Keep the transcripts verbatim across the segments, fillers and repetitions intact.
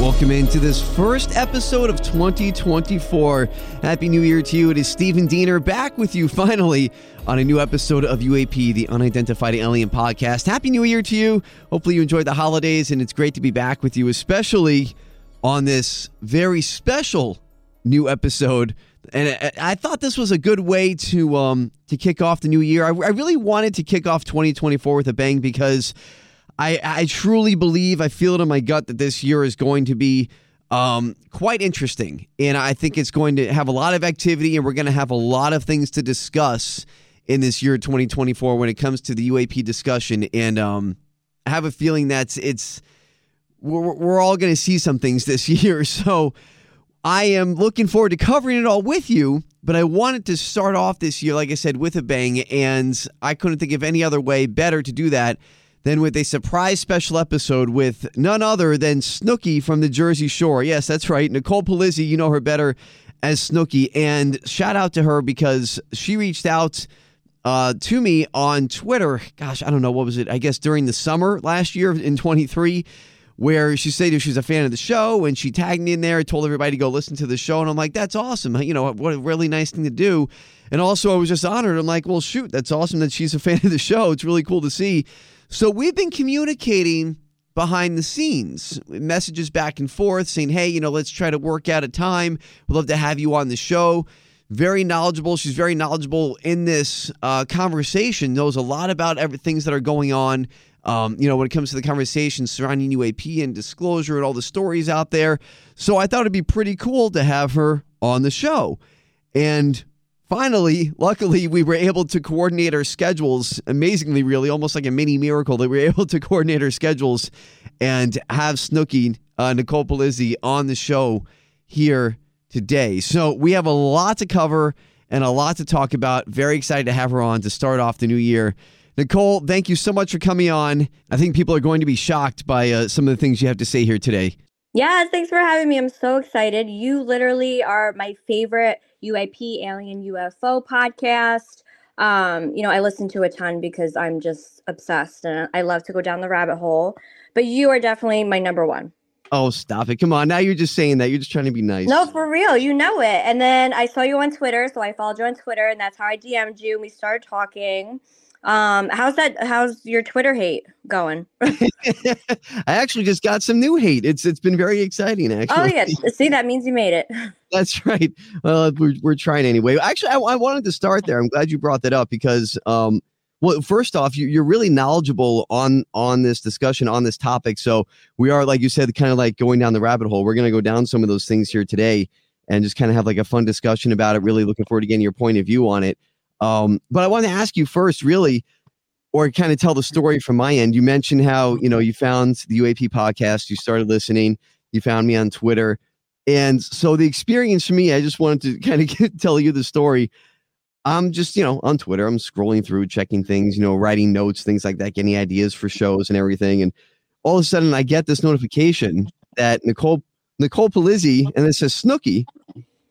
Welcome into this first episode of twenty twenty-four. Happy New Year to you. It is Steve and Dina back with you finally on a new episode of U A P, the Unidentified Alien Podcast. Happy New Year to you. Hopefully you enjoyed the holidays, and it's great to be back with you, especially on this very special new episode. And I, I thought this was a good way to um, to kick off the new year. I, I really wanted to kick off twenty twenty-four with a bang because I, I truly believe, I feel it in my gut, that this year is going to be um, quite interesting. And I think it's going to have a lot of activity, and we're going to have a lot of things to discuss in this year twenty twenty-four when it comes to the U A P discussion. And um, I have a feeling that it's we're, we're all going to see some things this year. So I am looking forward to covering it all with you. But I wanted to start off this year, like I said, with a bang. And I couldn't think of any other way better to do that then with a surprise special episode with none other than Snooki from the Jersey Shore. Yes, that's right. Nicole Polizzi, you know her better as Snooki. And shout out to her because she reached out uh, to me on Twitter. Gosh, I don't know. What was it? I guess during the summer last year in twenty-three, where she said she was a fan of the show and she tagged me in there, told everybody to go listen to the show. And I'm like, that's awesome. You know, what a really nice thing to do. And also I was just honored. I'm like, well, shoot, that's awesome that she's a fan of the show. It's really cool to see. So we've been communicating behind the scenes, messages back and forth saying, hey, you know, let's try to work out a time. We'd love to have you on the show. Very knowledgeable. She's very knowledgeable in this uh, conversation, knows a lot about every, things that are going on, um, you know, when it comes to the conversation surrounding U A P and disclosure and all the stories out there. So I thought it'd be pretty cool to have her on the show. And finally, luckily, we were able to coordinate our schedules, amazingly, really, almost like a mini miracle that we were able to coordinate our schedules and have Snooki, uh, Nicole Polizzi, on the show here today. So we have a lot to cover and a lot to talk about. Very excited to have her on to start off the new year. Nicole, thank you so much for coming on. I think people are going to be shocked by uh, some of the things you have to say here today. Yeah, thanks for having me. I'm so excited. You literally are my favorite U A P, alien, U F O podcast. Um, you know, I listen to a ton because I'm just obsessed and I love to go down the rabbit hole. But you are definitely my number one. Oh, stop it. Come on. Now you're just saying that. You're just trying to be nice. No, for real. You know it. And then I saw you on Twitter. So I followed you on Twitter and that's how I D M'd you. And we started talking. Um, how's that? How's your Twitter hate going? I actually just got some new hate. It's It's been very exciting, actually. Oh, yeah. See, that means you made it. That's right. Well, we're, we're trying anyway. Actually, I, I wanted to start there. I'm glad you brought that up because, um, well, first off, you, you're really knowledgeable on, on this discussion, on this topic. So we are, like you said, kind of like going down the rabbit hole. We're going to go down some of those things here today and just kind of have like a fun discussion about it. Really looking forward to getting your point of view on it. Um, but I want to ask you first, really, or kind of tell the story from my end. You mentioned how, you know, you found the U A P podcast, you started listening, you found me on Twitter. And so the experience for me, I just wanted to kind of get, tell you the story. I'm just, you know, on Twitter, I'm scrolling through, checking things, you know, writing notes, things like that, getting ideas for shows and everything. And all of a sudden I get this notification that Nicole, Nicole Polizzi, and it says Snooki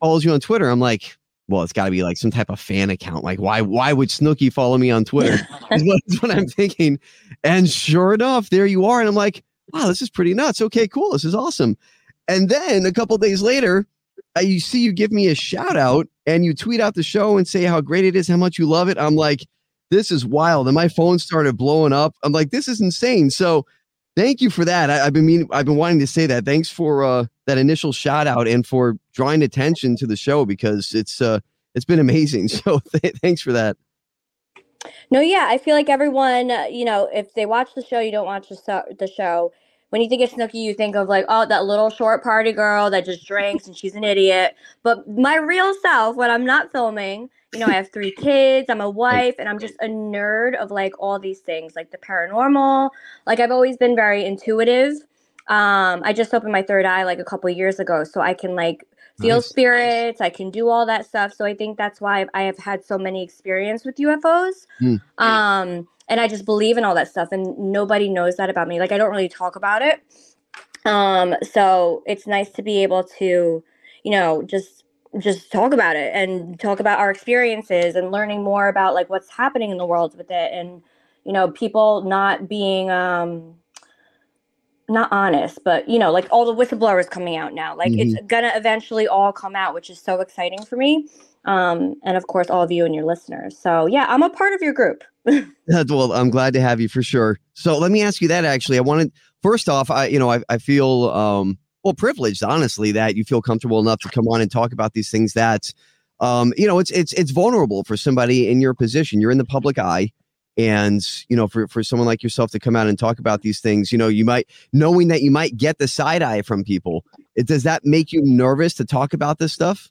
follows you on Twitter. I'm like, well, it's got to be like some type of fan account. Like, why Why would Snooki follow me on Twitter? is, what, is what I'm thinking. And sure enough, there you are. And I'm like, wow, this is pretty nuts. Okay, cool. This is awesome. And then a couple days later, you see you give me a shout out and you tweet out the show and say how great it is, how much you love it. I'm like, this is wild. And my phone started blowing up. I'm like, this is insane. So thank you for that. I, I've been meaning, I've been wanting to say that. Thanks for uh, that initial shout out and for drawing attention to the show, because it's uh, it's been amazing. So th- thanks for that. No, yeah, I feel like everyone, you know, if they watch the show, you don't watch the, so- the show. When you think of Snooki, you think of like, oh, that little short party girl that just drinks and she's an idiot. But my real self, when I'm not filming, you know, I have three kids, I'm a wife, and I'm just a nerd of like all these things, like the paranormal. Like I've always been very intuitive. Um, I just opened my third eye like a couple of years ago, so I can like feel nice. spirits. I can do all that stuff. So I think that's why I have had so many experience with U F Os. Mm. Um, and I just believe in all that stuff, and nobody knows that about me. Like I don't really talk about it. Um, so it's nice to be able to, you know, just just talk about it and talk about our experiences and learning more about like what's happening in the world with it, and you know, people not being um not honest, but you know, like all the whistleblowers coming out now, like mm-hmm. it's gonna eventually all come out, which is so exciting for me. Um, and of course, all of you and your listeners. So yeah, I'm a part of your group. Well, I'm glad to have you for sure. So let me ask you that actually. I wanted, first off, I, you know, I, I feel, um, well, privileged, honestly, that you feel comfortable enough to come on and talk about these things that, um, you know, it's, it's, it's vulnerable for somebody in your position. You're in the public eye. And, you know, for, for someone like yourself to come out and talk about these things, you know, you might, knowing that you might get the side eye from people, it, does that make you nervous to talk about this stuff?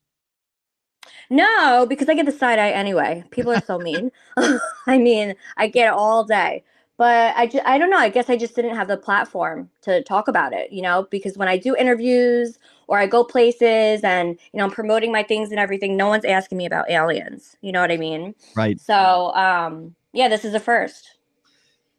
No, because I get the side eye anyway. People are so mean. I mean, I get it all day. But I, ju- I don't know. I guess I just didn't have the platform to talk about it, you know, because when I do interviews or I go places and, you know, I'm promoting my things and everything, no one's asking me about aliens. You know what I mean? Right. So, um, yeah, this is a first.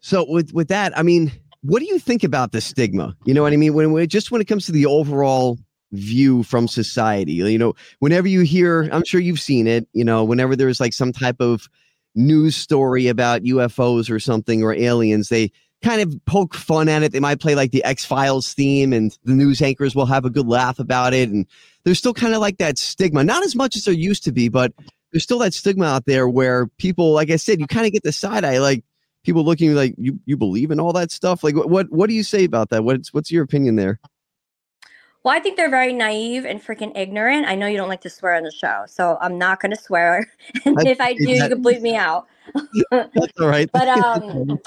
So with, with that, I mean, what do you think about the stigma? You know what I mean? When, when just when it comes to the overall view from society, you know, whenever you hear, I'm sure you've seen it, you know, whenever there's like some type of news story about U F Os or something or aliens, they kind of poke fun at it. They might play like the X-Files theme and the news anchors will have a good laugh about it. And there's still kind of like that stigma, not as much as there used to be, but there's still that stigma out there where people, like I said, you kind of get the side eye, like people looking like you, you believe in all that stuff. Like what, what, what do you say about that? What's, what's your opinion there? Well, I think they're very naive and freaking ignorant. I know you don't like to swear on the show, so I'm not going to swear. And if I do, you can bleep me out. That's all right. But um,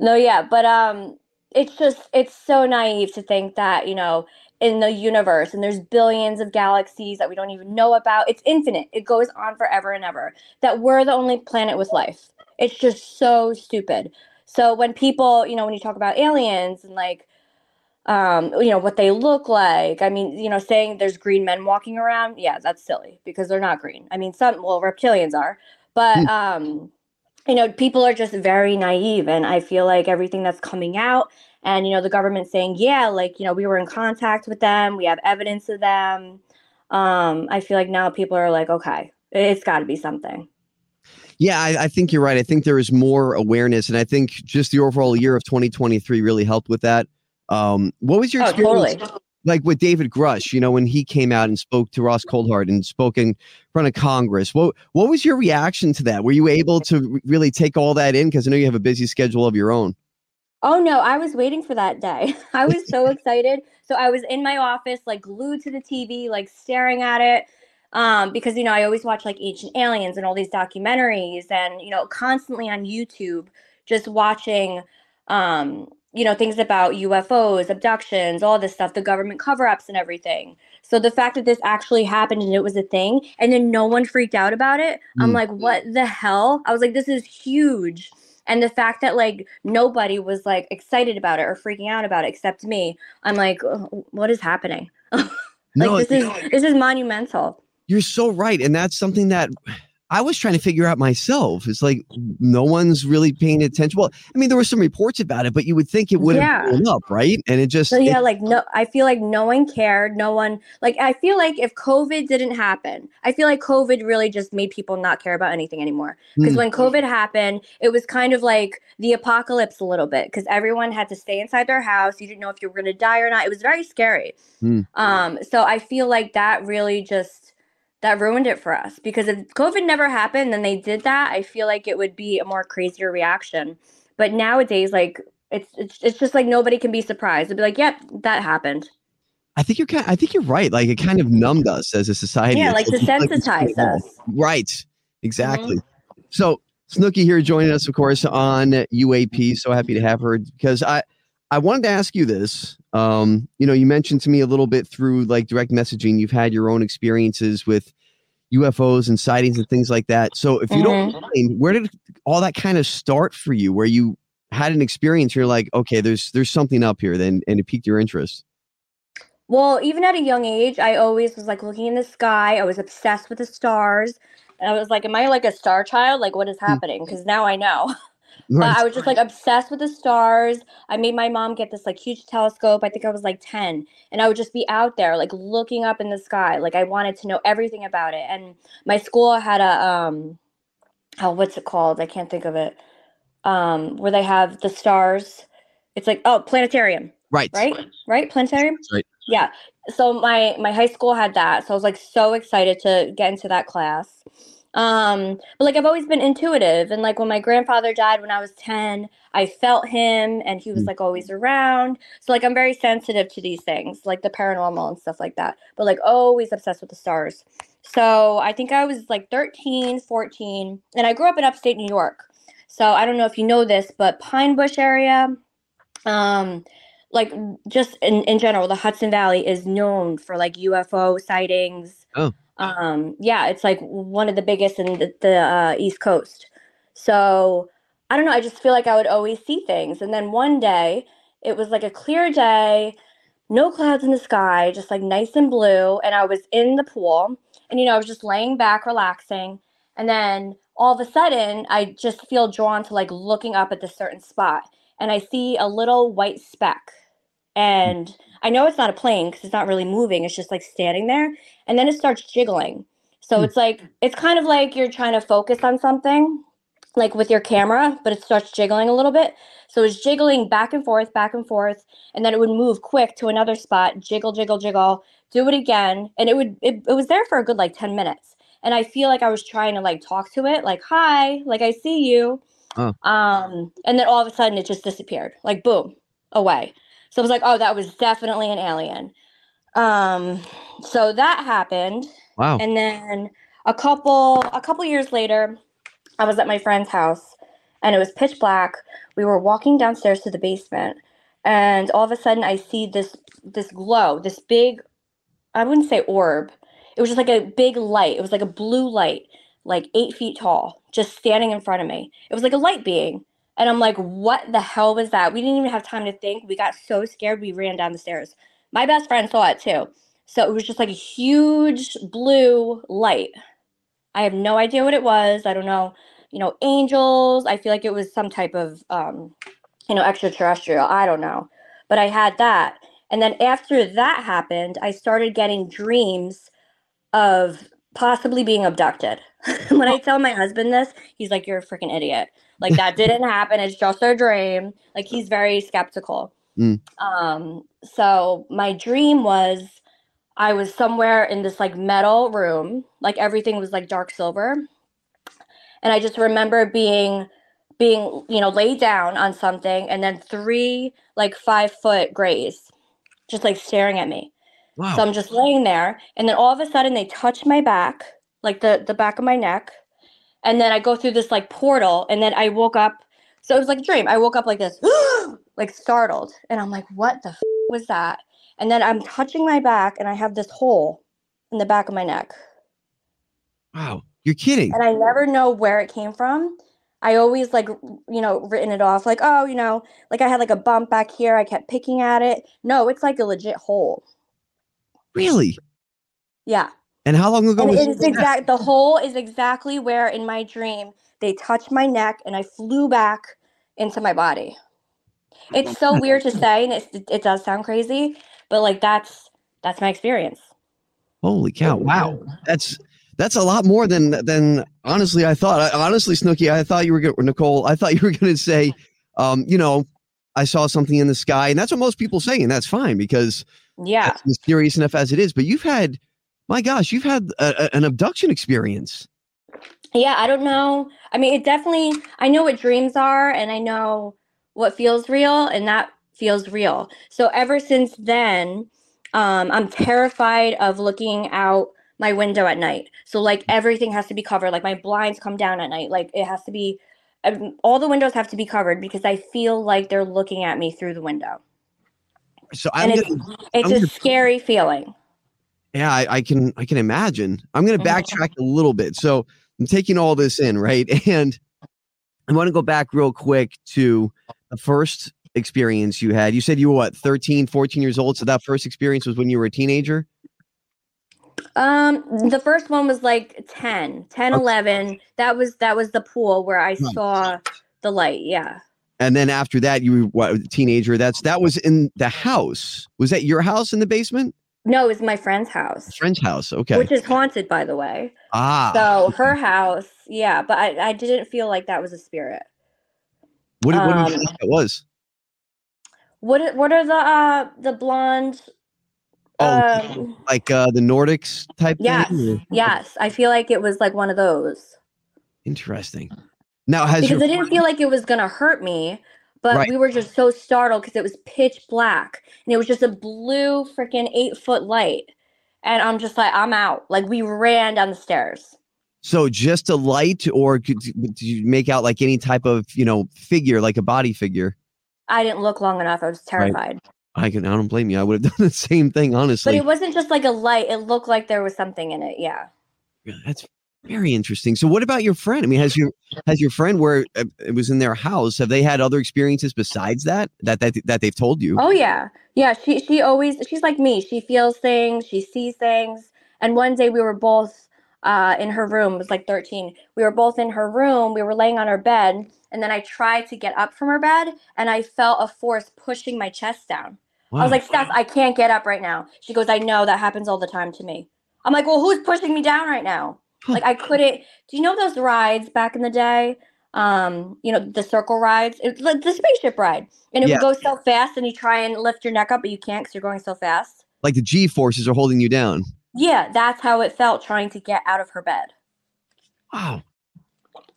no, yeah, but um, it's just, it's so naive to think that, you know, in the universe, and there's billions of galaxies that we don't even know about. It's infinite. It goes on forever and ever. That we're the only planet with life. It's just so stupid. So when people, you know, when you talk about aliens and like, um you know what they look like, I mean, you know, saying there's green men walking around, yeah, that's silly because they're not green. I mean, some, well, reptilians are, but mm. um you know, people are just very naive, and I feel like everything that's coming out, and you know, the government saying, yeah, like, you know, we were in contact with them, we have evidence of them, um I feel like now people are like, okay, it's got to be something. Yeah, I, I think you're right. I think there is more awareness, and I think just the overall year of twenty twenty-three really helped with that. Um, what was your experience oh, totally. like with David Grush, you know, when he came out and spoke to Ross Coulthart and spoke in front of Congress? What what was your reaction to that? Were you able to really take all that in? Because I know you have a busy schedule of your own. Oh, no, I was waiting for that day. I was so excited. So I was in my office, like glued to the T V, like staring at it. Um, because, you know, I always watch like Ancient Aliens and all these documentaries, and, you know, constantly on YouTube, just watching, um, you know, things about U F Os, abductions, all this stuff, the government cover-ups and everything. So the fact that this actually happened and it was a thing, and then no one freaked out about it, mm. I'm like, what the hell? I was like, this is huge. And the fact that like nobody was like excited about it or freaking out about it except me, I'm like, what is happening? Like no, this is this is monumental. You're so right. And that's something that I was trying to figure out myself. It's like no one's really paying attention. Well, I mean, there were some reports about it, but you would think it would have yeah. blown up, right? And it just so, yeah, it, like no, I feel like no one cared. No one like I feel like if COVID didn't happen, I feel like COVID really just made people not care about anything anymore. Because mm. when COVID happened, it was kind of like the apocalypse a little bit, because everyone had to stay inside their house. You didn't know if you were going to die or not. It was very scary. Mm. Um, so I feel like that really just. That ruined it for us, because if COVID never happened and they did that, I feel like it would be a more crazier reaction. But nowadays, like it's it's, it's just like nobody can be surprised. They'd be like, "Yep, that happened." I think you're kind of, I think you're right. Like it kind of numbed us as a society. Yeah, like desensitized us. Right. Exactly. Mm-hmm. So Snooki here joining us, of course, on U A P. So happy to have her, because I I wanted to ask you this. Um, you know, you mentioned to me a little bit through like direct messaging, you've had your own experiences with U F Os and sightings and things like that. So if you mm-hmm. don't mind, where did all that kind of start for you, where you had an experience, you're like, okay, there's, there's something up here then, and it piqued your interest? Well, even at a young age, I always was like looking in the sky. I was obsessed with the stars, and I was like, am I like a star child? Like what is happening? Cause now I know. But I was just like obsessed with the stars. I made my mom get this like huge telescope. I think I was like ten, and I would just be out there like looking up in the sky. Like I wanted to know everything about it. And my school had a um, oh, what's it called? I can't think of it. Um, where they have the stars. It's like oh, planetarium. Right. Right. Right. Planetarium. Right. Yeah. So my my high school had that. So I was like so excited to get into that class. Um, but like I've always been intuitive, and like when my grandfather died when I was ten, I felt him, and he was like always around. So like I'm very sensitive to these things, like the paranormal and stuff like that, but like always obsessed with the stars. So I think I was like thirteen, fourteen, and I grew up in upstate New York. So I don't know if you know this, but Pine Bush area, um, like just in, in general, the Hudson Valley is known for like U F O sightings. Oh. Um, yeah, it's like one of the biggest in the, the uh, East Coast. So I don't know. I just feel like I would always see things. And then one day it was like a clear day, no clouds in the sky, just like nice and blue. And I was in the pool, and, you know, I was just laying back, relaxing. And then all of a sudden I just feel drawn to like looking up at this certain spot, and I see a little white speck. And I know it's not a plane because it's not really moving. It's just like standing there. And then it starts jiggling. So mm. it's like, it's kind of like you're trying to focus on something like with your camera, but it starts jiggling a little bit. So it's jiggling back and forth, back and forth. And then it would move quick to another spot, jiggle, jiggle, jiggle, do it again. And it would, it, it was there for a good like ten minutes. And I feel like I was trying to like talk to it, like, hi, like I see you. Oh. Um, and then all of a sudden it just disappeared, like boom, away. So I was like, oh, that was definitely an alien. Um, so that happened. Wow. And then a couple a couple years later, I was at my friend's house, and it was pitch black. We were walking downstairs to the basement, and all of a sudden I see this this glow, this big, I wouldn't say orb. It was just like a big light. It was like a blue light, like eight feet tall, just standing in front of me. It was like a light being. And I'm like, what the hell was that? We didn't even have time to think. We got so scared. We ran down the stairs. My best friend saw it too. So it was just like a huge blue light. I have no idea what it was. I don't know. You know, angels. I feel like it was some type of, um, you know, extraterrestrial. I don't know. But I had that. And then after that happened, I started getting dreams of possibly being abducted. When I tell my husband this, he's like, you're a freaking idiot. Like that didn't happen. It's just a dream. Like he's very skeptical. Mm. Um, so my dream was I was somewhere in this like metal room, like everything was like dark silver. And I just remember being, being, you know, laid down on something, and then three like five foot grays just like staring at me. Wow. So I'm just laying there, and then all of a sudden they touch my back, like the, the back of my neck. And then I go through this like portal, and then I woke up. So it was like a dream. I woke up like this, like startled. And I'm like, what the f- was that? And then I'm touching my back, and I have this hole in the back of my neck. Wow. You're kidding. And I never know where it came from. I always like, you know, written it off like, oh, you know, like I had like a bump back here. I kept picking at it. No, it's like a legit hole. Really? Yeah. And how long ago and was it's exact the hole is exactly where in my dream they touched my neck and I flew back into my body. It's so weird to say, and it it does sound crazy, but like that's that's my experience. Holy cow. Wow. That's that's a lot more than than honestly I thought. I, honestly, Snooki, I thought you were going Nicole, I thought you were going to say um, you know, I saw something in the sky, and that's what most people say, and that's fine because yeah, it's mysterious enough as it is, but you've had My gosh, you've had a, a, an abduction experience. Yeah, I don't know. I mean, it definitely, I know what dreams are and I know what feels real and that feels real. So ever since then, um, I'm terrified of looking out my window at night. So like everything has to be covered. Like my blinds come down at night. Like it has to be, all the windows have to be covered because I feel like they're looking at me through the window. So I'm and gonna, It's, it's I'm a gonna... scary feeling. Yeah, I, I can I can imagine. I'm going to backtrack a little bit. So I'm taking all this in, right? And I want to go back real quick to the first experience you had. You said you were, what, thirteen, fourteen years old? So that first experience was when you were a teenager? Um, the first one was like ten, ten, okay. eleven. That was, that was the pool where I right. saw the light, yeah. And then after that, you were what, a teenager. That's, that was in the house. Was that your house in the basement? No, it was my friend's house. Friend's house, okay. Which is haunted, by the way. Ah. So her house, yeah. But I, I didn't feel like that was a spirit. What, um, what do you think that was? What What are the uh, the blonde? Oh, um, like uh, the Nordics type yes, thing? Yes, I feel like it was like one of those. Interesting. Now, has Because your- I didn't feel like it was going to hurt me. But right. we were just so startled because it was pitch black and it was just a blue freaking eight foot light. And I'm just like, I'm out. Like we ran down the stairs. So just a light, or could, did you make out like any type of, you know, figure, like a body figure? I didn't look long enough. I was terrified. Right. I can, I don't blame you. I would have done the same thing, honestly. But it wasn't just like a light. It looked like there was something in it. Yeah. Yeah, that's very interesting. So what about your friend? I mean, has your has your friend where it was in their house, have they had other experiences besides that, that that that they've told you? Oh, yeah. Yeah. She she always she's like me. She feels things. She sees things. And one day we were both uh, in her room. It was like thirteen. We were both in her room. We were laying on her bed. And then I tried to get up from her bed and I felt a force pushing my chest down. Wow. I was like, Steph, I can't get up right now. She goes, I know that happens all the time to me. I'm like, well, who's pushing me down right now? Like I couldn't, do you know those rides back in the day? Um, you know, the circle rides, it's like the spaceship ride. And it yeah. would go so fast and you try and lift your neck up, but you can't because you're going so fast. Like the G-forces are holding you down. Yeah, that's how it felt trying to get out of her bed. Wow.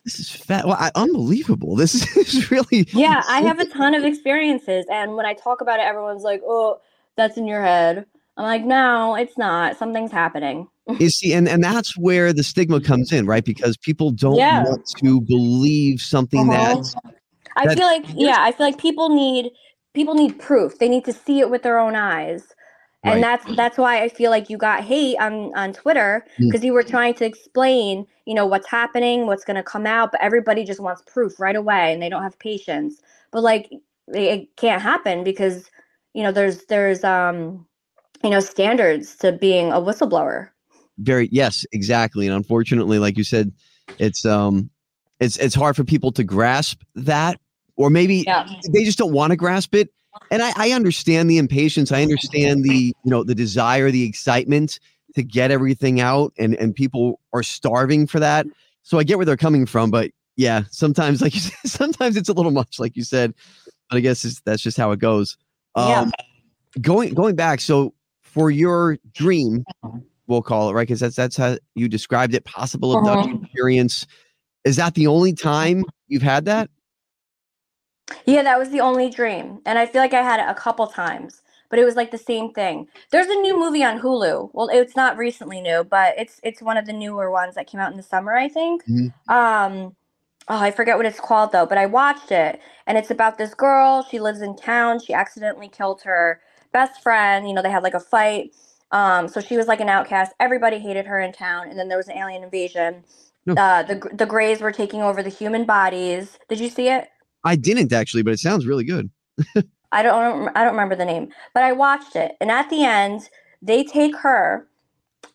This is fat. Well, I, unbelievable. This is really. Yeah, I have a ton of experiences. And when I talk about it, everyone's like, oh, that's in your head. I'm like, no, it's not. Something's happening. You see, and, and that's where the stigma comes in, right? Because people don't yeah. want to believe something uh-huh. that I that, feel like yeah, I feel like people need people need proof. They need to see it with their own eyes. And right. that's that's why I feel like you got hate on, on Twitter, because mm. you were trying to explain, you know, what's happening, what's gonna come out, but everybody just wants proof right away and they don't have patience. But like it can't happen because, you know, there's there's um you know, standards to being a whistleblower. Very yes, exactly. And unfortunately, like you said, it's um it's it's hard for people to grasp that, or maybe yeah. they just don't want to grasp it. And I, I understand the impatience. I understand the, you know, the desire, the excitement to get everything out, and, and people are starving for that. So I get where they're coming from, but yeah, sometimes like you said, sometimes it's a little much, like you said. But I guess it's, that's just how it goes. Um yeah. going going back, so for your dream, we'll call it, right? Because that's that's how you described it. Possible abduction uh-huh. experience. Is that the only time you've had that? Yeah, that was the only dream, and I feel like I had it a couple times, but it was like the same thing. There's a new movie on Hulu. Well, it's not recently new, but it's it's one of the newer ones that came out in the summer, I think. Mm-hmm. Um, oh, I forget what it's called though. But I watched it, and it's about this girl. She lives in town. She accidentally killed her best friend. You know, they had like a fight. Um, so she was like an outcast. Everybody hated her in town. And then there was an alien invasion. No. Uh, the the Greys were taking over the human bodies. Did you see it? I didn't actually, but it sounds really good. I don't I don't remember the name, but I watched it. And at the end, they take her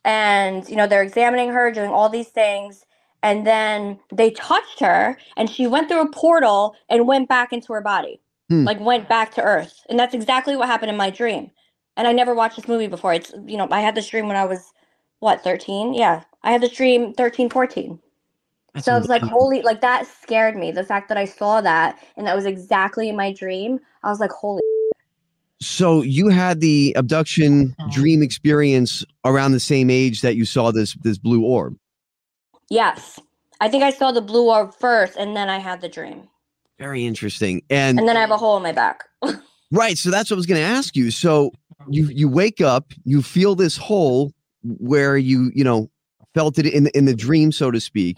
and, you know, they're examining her, doing all these things. And then they touched her and she went through a portal and went back into her body, hmm. like went back to Earth. And that's exactly what happened in my dream. And I never watched this movie before. It's, you know, I had this dream when I was, what, thirteen? Yeah. I had this dream thirteen, fourteen. That's so I was like, holy, like that scared me. The fact that I saw that and that was exactly in my dream. I was like, holy. So you had the abduction dream experience around the same age that you saw this this blue orb. Yes. I think I saw the blue orb first and then I had the dream. Very interesting. And, and then I have a hole in my back. Right. So that's what I was going to ask you. So you, you wake up, you feel this hole where you, you know, felt it in, in the dream, so to speak,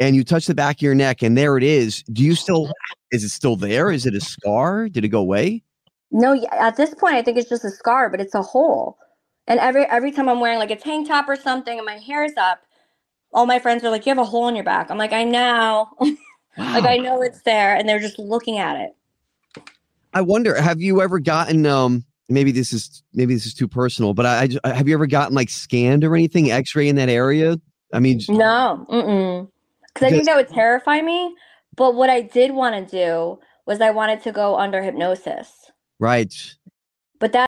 and you touch the back of your neck and there it is. Do you still, is it still there? Is it a scar? Did it go away? No, at this point, I think it's just a scar, but it's a hole. And every, every time I'm wearing like a tank top or something and my hair's up, all my friends are like, you have a hole in your back. I'm like, I know. Wow. Like, I know it's there. And they're just looking at it. I wonder, have you ever gotten, um, maybe this is, maybe this is too personal, but I, I have you ever gotten like scanned or anything, x-ray in that area? I mean, just, no, mm-mm. Cause I think that would terrify me. But what I did want to do was I wanted to go under hypnosis. Right. But that,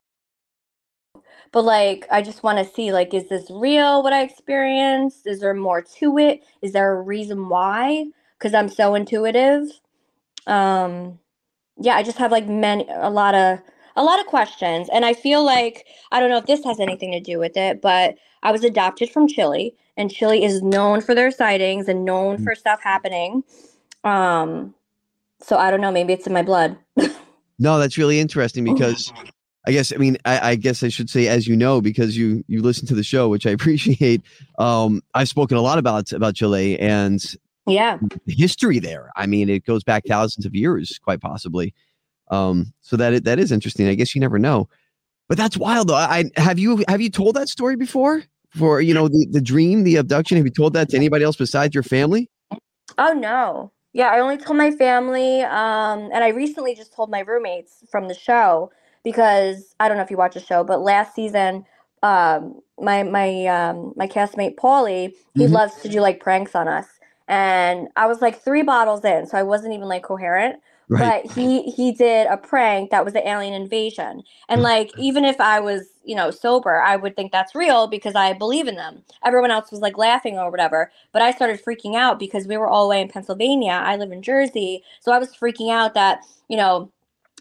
but like, I just want to see, like, is this real what I experienced? Is there more to it? Is there a reason why? Because I'm so intuitive. Um, yeah, I just have like many, a lot of, a lot of questions. And I feel like, I don't know if this has anything to do with it, but I was adopted from Chile, and Chile is known for their sightings and known mm-hmm. for stuff happening. Um, so I don't know, maybe it's in my blood. No, that's really interesting because... I guess, I mean, I, I guess I should say, as you know, because you, you listen to the show, which I appreciate. Um, I've spoken a lot about, about Chile and yeah, history there. I mean, it goes back thousands of years, quite possibly. Um, so that, that is interesting. I guess you never know, but that's wild though. I, have you, have you told that story before for, you know, the, the dream, the abduction? Have you told that to anybody else besides your family? Oh no. Yeah. I only told my family. Um, and I recently just told my roommates from the show. Because I don't know if you watch the show, but last season, um, my my um, my castmate Pauly, he mm-hmm. loves to do like pranks on us, and I was like three bottles in, so I wasn't even like coherent. Right. But he he did a prank that was an alien invasion, and like even if I was you know sober, I would think that's real because I believe in them. Everyone else was like laughing or whatever, but I started freaking out because we were all the way in Pennsylvania. I live in Jersey, so I was freaking out that you know.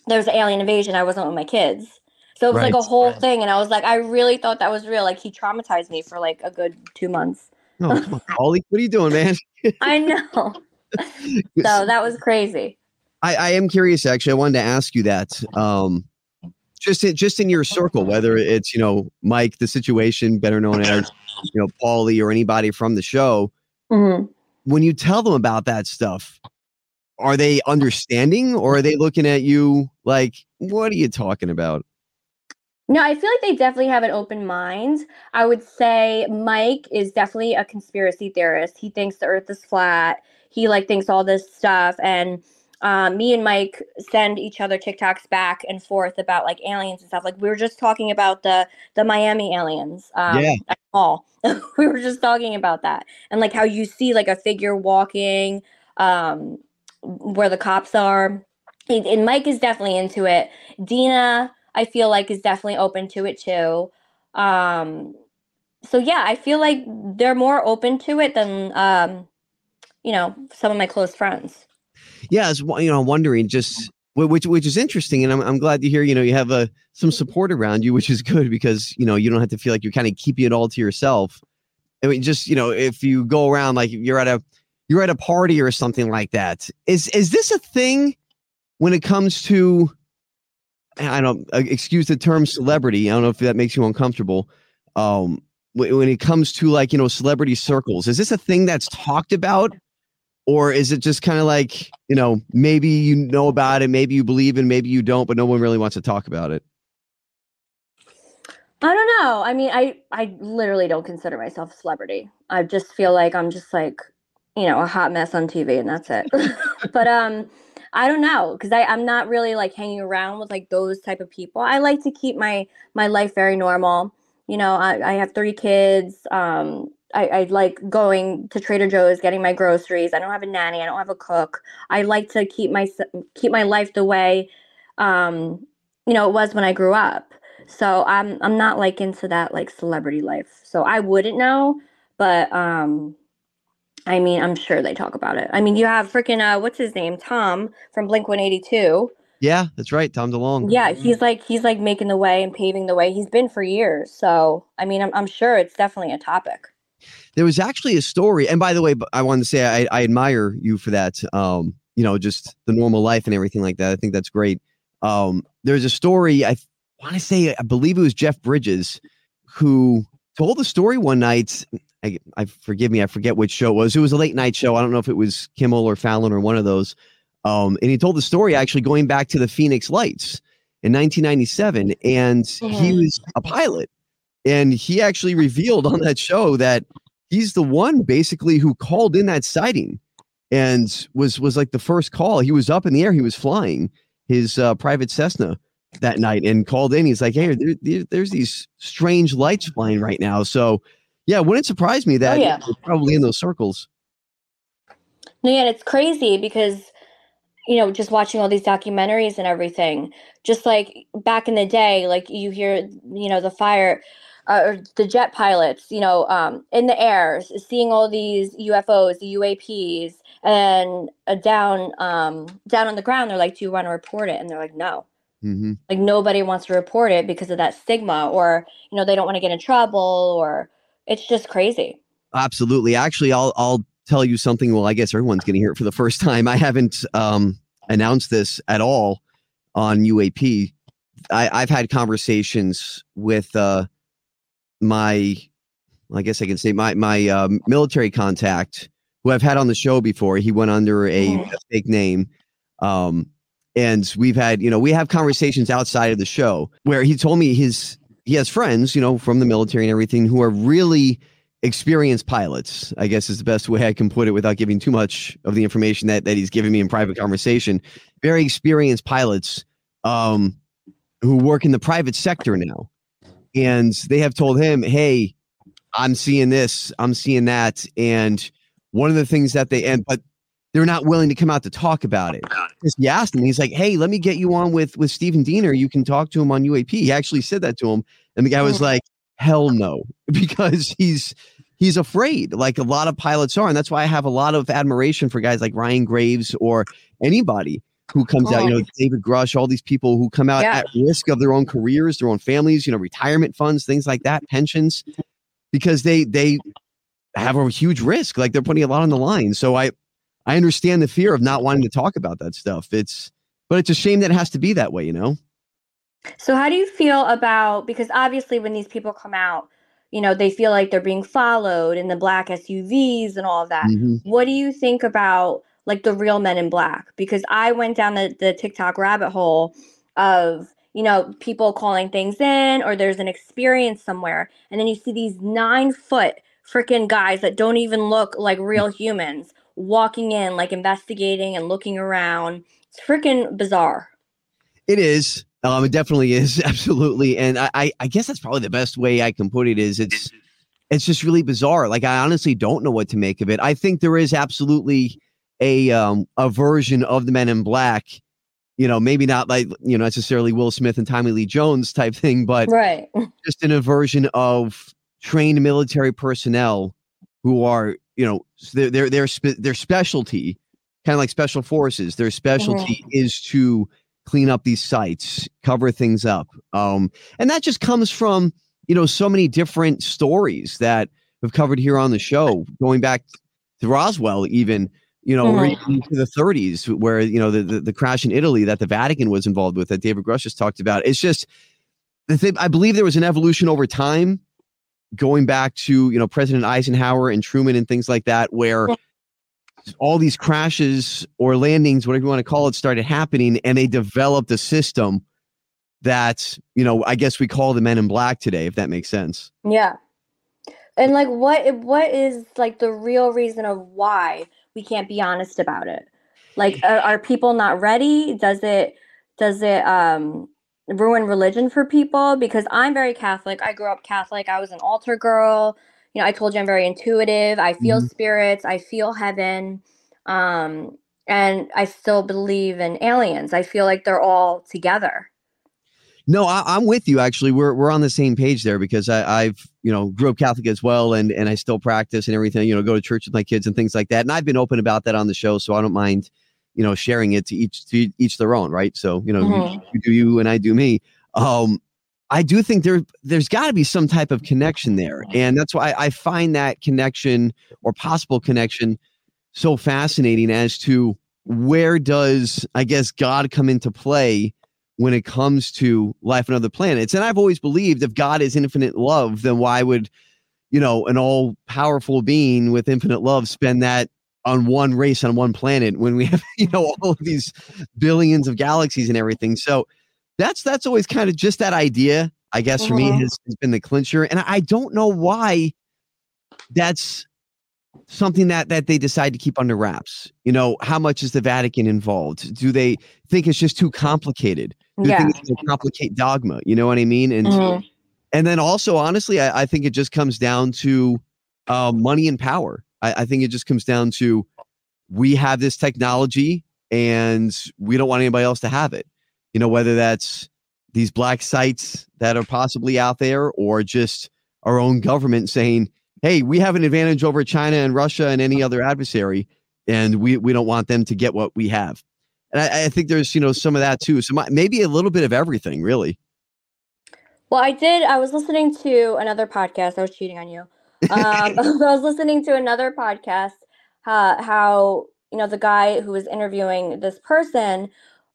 There was an alien invasion. I wasn't with my kids. So it was right. like a whole right. thing. And I was like, I really thought that was real. Like he traumatized me for like a good two months. No, oh, Pauly, what are you doing, man? I know. So that was crazy. I, I am curious. Actually, I wanted to ask you that um, just, in, just in your circle, whether it's, you know, Mike, the situation better known as, you know, Pauly or anybody from the show, mm-hmm. when you tell them about that stuff, are they understanding or are they looking at you like, what are you talking about? No, I feel like they definitely have an open mind. I would say Mike is definitely a conspiracy theorist. He thinks the earth is flat. He like thinks all this stuff. And um, me and Mike send each other TikToks back and forth about like aliens and stuff. Like we were just talking about the, the Miami aliens. Um, yeah. All. We were just talking about that. And like how you see like a figure walking, um, where the cops are. And Mike is definitely into it. Dina, I feel like, is definitely open to it too. Um, so yeah, I feel like they're more open to it than, um, you know, some of my close friends. Yeah. I was, you know, wondering just, which, which is interesting. And I'm, I'm glad to hear, you know, you have a, some support around you, which is good because, you know, you don't have to feel like you're kind of keeping it all to yourself. I mean, just, you know, if you go around, like you're at a, You're at a party or something like that. Is is this a thing when it comes to, I don't, excuse the term celebrity. I don't know if that makes you uncomfortable. Um, when it comes to like, you know, celebrity circles, is this a thing that's talked about? Or is it just kind of like, you know, maybe you know about it, maybe you believe in, maybe you don't, but no one really wants to talk about it? I don't know. I mean, I, I literally don't consider myself a celebrity. I just feel like I'm just like, you know, a hot mess on T V and that's it. But um, I don't know. Cause I, I'm not really like hanging around with like those type of people. I like to keep my, my life very normal. You know, I, I have three kids. Um, I, I like going to Trader Joe's, getting my groceries. I don't have a nanny. I don't have a cook. I like to keep my keep my life the way, um, you know, it was when I grew up. So I'm I'm not like into that like celebrity life. So I wouldn't know. But um, I mean, I'm sure they talk about it. I mean, you have freaking uh, what's his name, Tom from Blink one eighty-two. Yeah, that's right, Tom DeLonge. Yeah, he's like he's like making the way and paving the way. He's been for years. So I mean, I'm I'm sure it's definitely a topic. There was actually a story, and by the way, I wanted to say I, I admire you for that. Um, you know, just the normal life and everything like that. I think that's great. Um, there's a story. I want to say I believe it was Jeff Bridges who told the story one night. I, I forgive me, I forget which show it was. It was a late night show. I don't know if it was Kimmel or Fallon or one of those. Um, and he told the story actually going back to the Phoenix Lights in nineteen ninety-seven. And he was a pilot. And he actually revealed on that show that he's the one basically who called in that sighting and was was like the first call. He was up in the air. He was flying his uh, private Cessna that night and called in. He's like, hey, there, there, there's these strange lights flying right now. So, yeah, wouldn't surprise me that oh, yeah. You're probably in those circles. No, yeah, it's crazy because, you know, just watching all these documentaries and everything, just like back in the day, like you hear, you know, the fire uh, or the jet pilots, you know, um, in the air, seeing all these U F Os, the U A Ps, and uh, down um, down on the ground, they're like, do you want to report it? And they're like, no. Mm-hmm. Like nobody wants to report it because of that stigma or, you know, they don't want to get in trouble or... It's just crazy. Absolutely. Actually, I'll I'll tell you something. Well, I guess everyone's going to hear it for the first time. I haven't um, announced this at all on U A P. I, I've had conversations with uh, my, I guess I can say my my uh, military contact, who I've had on the show before. He went under a, mm. a fake name. Um, and we've had, you know, we have conversations outside of the show where he told me his... He has friends, you know, from the military and everything who are really experienced pilots, I guess is the best way I can put it without giving too much of the information that, that he's given me in private conversation. Very experienced pilots um, who work in the private sector now. And they have told him, hey, I'm seeing this, I'm seeing that. And one of the things that they and but they're not willing to come out to talk about it. He asked him, he's like, hey, let me get you on with, with Stephen Diener. You can talk to him on U A P. He actually said that to him. And the guy was like, hell no, because he's, he's afraid like a lot of pilots are. And that's why I have a lot of admiration for guys like Ryan Graves or anybody who comes oh. out, you know, David Grush, all these people who come out yeah. at risk of their own careers, their own families, you know, retirement funds, things like that, pensions, because they, they have a huge risk. Like they're putting a lot on the line. So I, I understand the fear of not wanting to talk about that stuff. It's, but it's a shame that it has to be that way, you know? So how do you feel about, because obviously when these people come out, you know, they feel like they're being followed in the black S U Vs and all of that. Mm-hmm. What do you think about like the real men in black? Because I went down the, the TikTok rabbit hole of, you know, people calling things in or there's an experience somewhere. And then you see these nine foot freaking guys that don't even look like real humans. Walking in, like investigating and looking around. It's freaking bizarre. It is. Um, it definitely is. Absolutely. And I, I, I guess that's probably the best way I can put it is it's, it's just really bizarre. Like, I honestly don't know what to make of it. I think there is absolutely a, um, a version of the Men in Black, you know, maybe not like, you know, necessarily Will Smith and Tommy Lee Jones type thing, but right. just an aversion of trained military personnel who are, you know, their their their, spe- their specialty, kind of like special forces, their specialty mm-hmm. is to clean up these sites, cover things up. Um, and that just comes from, you know, so many different stories that we've covered here on the show, going back to Roswell, even, you know, mm-hmm. into the thirties, where, you know, the, the, the crash in Italy that the Vatican was involved with that David Grush just talked about. It's just, the thing, I believe there was an evolution over time. Going back to, you know, President Eisenhower and Truman and things like that, where all these crashes or landings, whatever you want to call it, started happening. And they developed a system that, you know, I guess we call the Men in Black today, if that makes sense. Yeah. And like, what what is like the real reason of why we can't be honest about it? Like, are, are people not ready? Does it, does it, um, ruin religion for people, because I'm very Catholic. I grew up Catholic. I was an altar girl. You know, I told you I'm very intuitive. I feel mm-hmm. spirits. I feel heaven. Um, and I still believe in aliens. I feel like they're all together. No, I, I'm with you. Actually, we're we're on the same page there, because I, I've you know grew up Catholic as well, and and I still practice and everything. You know, go to church with my kids and things like that. And I've been open about that on the show, so I don't mind you know sharing it. To each to each their own, right? So you know, mm-hmm. you, you do you, and I do me. Um, I do think there there's got to be some type of connection there, and that's why I find that connection or possible connection so fascinating as to where does I guess God come into play when it comes to life on other planets. And I've always believed if God is infinite love, then why would, you know, an all powerful being with infinite love spend that on one race on one planet when we have, you know, all of these billions of galaxies and everything. So that's, that's always kind of just that idea, I guess, for mm-hmm. me has, has been the clincher. And I don't know why that's something that that they decide to keep under wraps. You know, how much is the Vatican involved? Do they think it's just too complicated? Do yeah. they think it's a complicated dogma? You know what I mean? And mm-hmm. and then also, honestly, I, I think it just comes down to uh, money and power. I, I think it just comes down to we have this technology and we don't want anybody else to have it. You know, whether that's these black sites that are possibly out there or just our own government saying, hey, we have an advantage over China and Russia and any other adversary, and we, we don't want them to get what we have. And I, I think there's, you know, some of that too. So my, maybe a little bit of everything, really. Well, I did. I was listening to another podcast. I was cheating on you. Um, I was listening to another podcast, uh, how, you know, the guy who was interviewing this person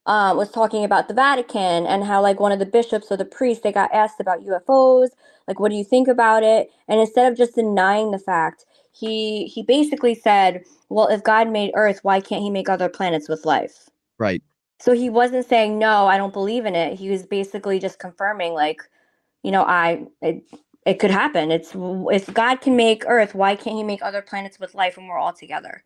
uh, was talking about the Vatican and how, like, one of the bishops or the priests, they got asked about U F Os. Like, what do you think about it? And instead of just denying the fact, he he basically said, well, if God made Earth, why can't he make other planets with life? Right. So he wasn't saying, no, I don't believe in it. He was basically just confirming, like, you know, I it, it could happen. It's if God can make Earth, why can't he make other planets with life when we're all together?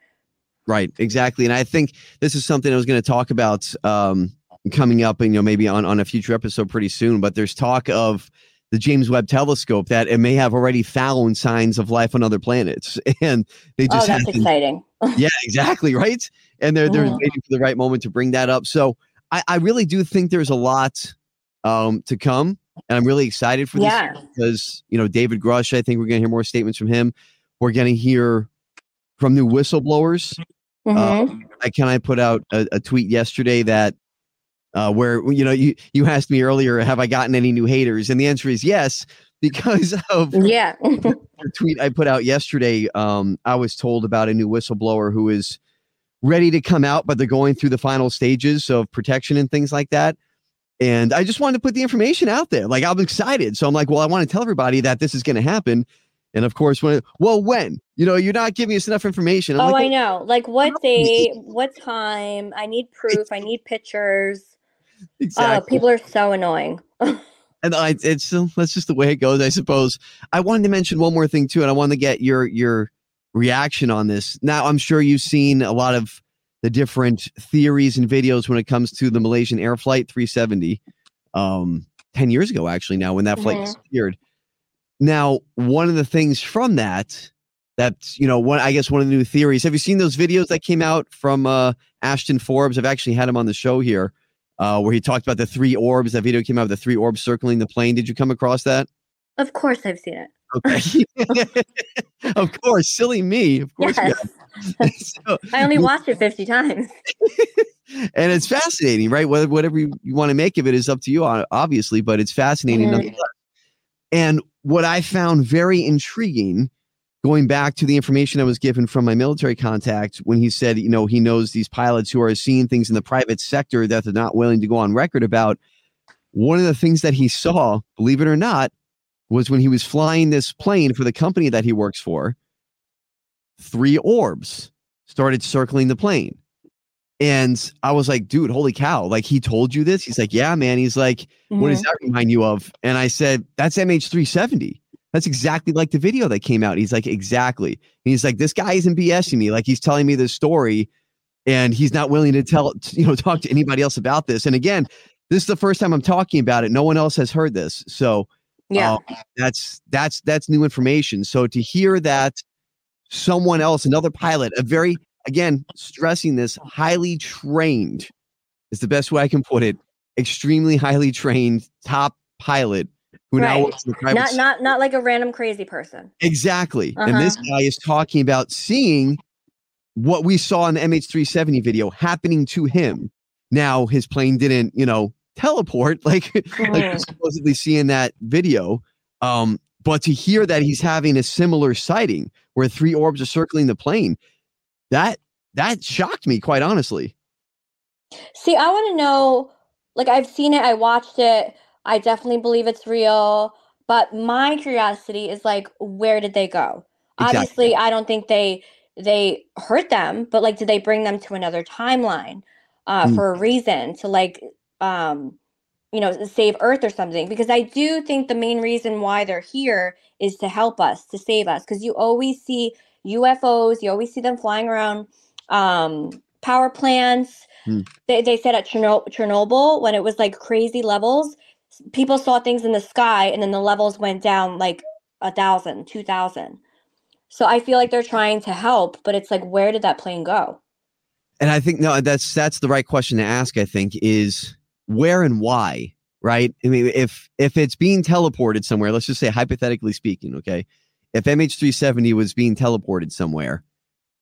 Right, exactly. And I think this is something I was going to talk about um, coming up and, you know, maybe on, on a future episode pretty soon. But there's talk of the James Webb Telescope that it may have already found signs of life on other planets, and they just oh, that's haven't. Exciting. Yeah, exactly, right. And they're they're mm. waiting for the right moment to bring that up. So I, I really do think there's a lot um, to come, and I'm really excited for this yeah. because you know David Grush. I think we're going to hear more statements from him. We're going to hear from new whistleblowers. Mm-hmm. Uh, I can I put out a, a tweet yesterday that. Uh, where, you know, you, you asked me earlier, have I gotten any new haters? And the answer is yes, because of yeah. the tweet I put out yesterday. Um, I was told about a new whistleblower who is ready to come out, but they're going through the final stages of protection and things like that. And I just wanted to put the information out there. Like, I'm excited. So I'm like, well, I want to tell everybody that this is going to happen. And of course, when, well, when, you know, you're not giving us enough information. I'm oh, like, I know. Like what day, what time? I need proof. I need pictures. Exactly. Oh, people are so annoying. And I, it's that's just the way it goes, I suppose. I wanted to mention one more thing too, and I wanted to get your your reaction on this. Now, I'm sure you've seen a lot of the different theories and videos when it comes to the Malaysian Air Flight three seventy, um, ten years ago actually. Now, when that flight mm-hmm. disappeared. Now, one of the things from that, that's you know, one I guess one of the new theories. Have you seen those videos that came out from uh, Ashton Forbes? I've actually had him on the show here. Uh, where he talked about the three orbs. That video came out with the three orbs circling the plane. Did you come across that? Of course I've seen it. Okay. Of course. Silly me. Of course. Yes. So, I only watched it fifty times. And it's fascinating, right? Whether, whatever you, you want to make of it is up to you, obviously, but it's fascinating. Mm. And what I found very intriguing, going back to the information I was given from my military contact when he said, you know, he knows these pilots who are seeing things in the private sector that they're not willing to go on record about. One of the things that he saw, believe it or not, was when he was flying this plane for the company that he works for, three orbs started circling the plane. And I was like, dude, holy cow. Like, he told you this? He's like, yeah, man. He's like, mm-hmm. what does that remind you of? And I said, that's M H three seventy. That's exactly like the video that came out. He's like, exactly. And he's like, this guy isn't BSing me. Like, he's telling me this story and he's not willing to tell, you know, talk to anybody else about this. And again, this is the first time I'm talking about it. No one else has heard this. So yeah, uh, that's that's that's new information. So to hear that someone else, another pilot, a very, again, stressing this, highly trained is the best way I can put it. Extremely highly trained top pilot who right. now works in the private not, not not like a random crazy person. Exactly. Uh-huh. And this guy is talking about seeing what we saw in the M H three seventy video happening to him. Now his plane didn't, you know, teleport like, mm. like we're supposedly seeing that video. Um, but to hear that he's having a similar sighting where three orbs are circling the plane, that that shocked me, quite honestly. See, I want to know, like, I've seen it, I watched it, I definitely believe it's real, but my curiosity is like, where did they go? Exactly. Obviously, I don't think they they hurt them, but like, did they bring them to another timeline uh, mm. for a reason to like, um, you know, save Earth or something? Because I do think the main reason why they're here is to help us, to save us, because you always see U F Os, you always see them flying around um, power plants. Hmm. They they said at Chernob- Chernobyl, when it was like crazy levels, people saw things in the sky and then the levels went down like a thousand, two thousand. So I feel like they're trying to help, but it's like, where did that plane go? And I think, no, that's that's the right question to ask, I think, is where and why, right? I mean, if if it's being teleported somewhere, let's just say hypothetically speaking, okay? If M H three seventy was being teleported somewhere,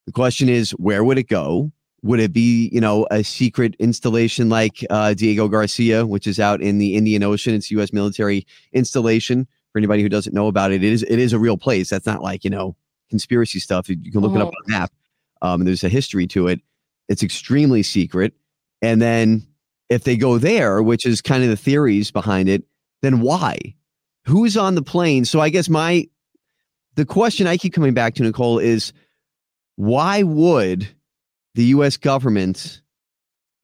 the question is, where would it go? Would it be, you know, a secret installation like uh, Diego Garcia, which is out in the Indian Ocean? It's U S military installation. For anybody who doesn't know about it, it is it is a real place. That's not like, you know, conspiracy stuff. You can look mm-hmm. it up on a map. Um, there's a history to it. It's extremely secret. And then if they go there, which is kind of the theories behind it, then why? Who's on the plane? So I guess my the question I keep coming back to, Nicole, is why would the U S government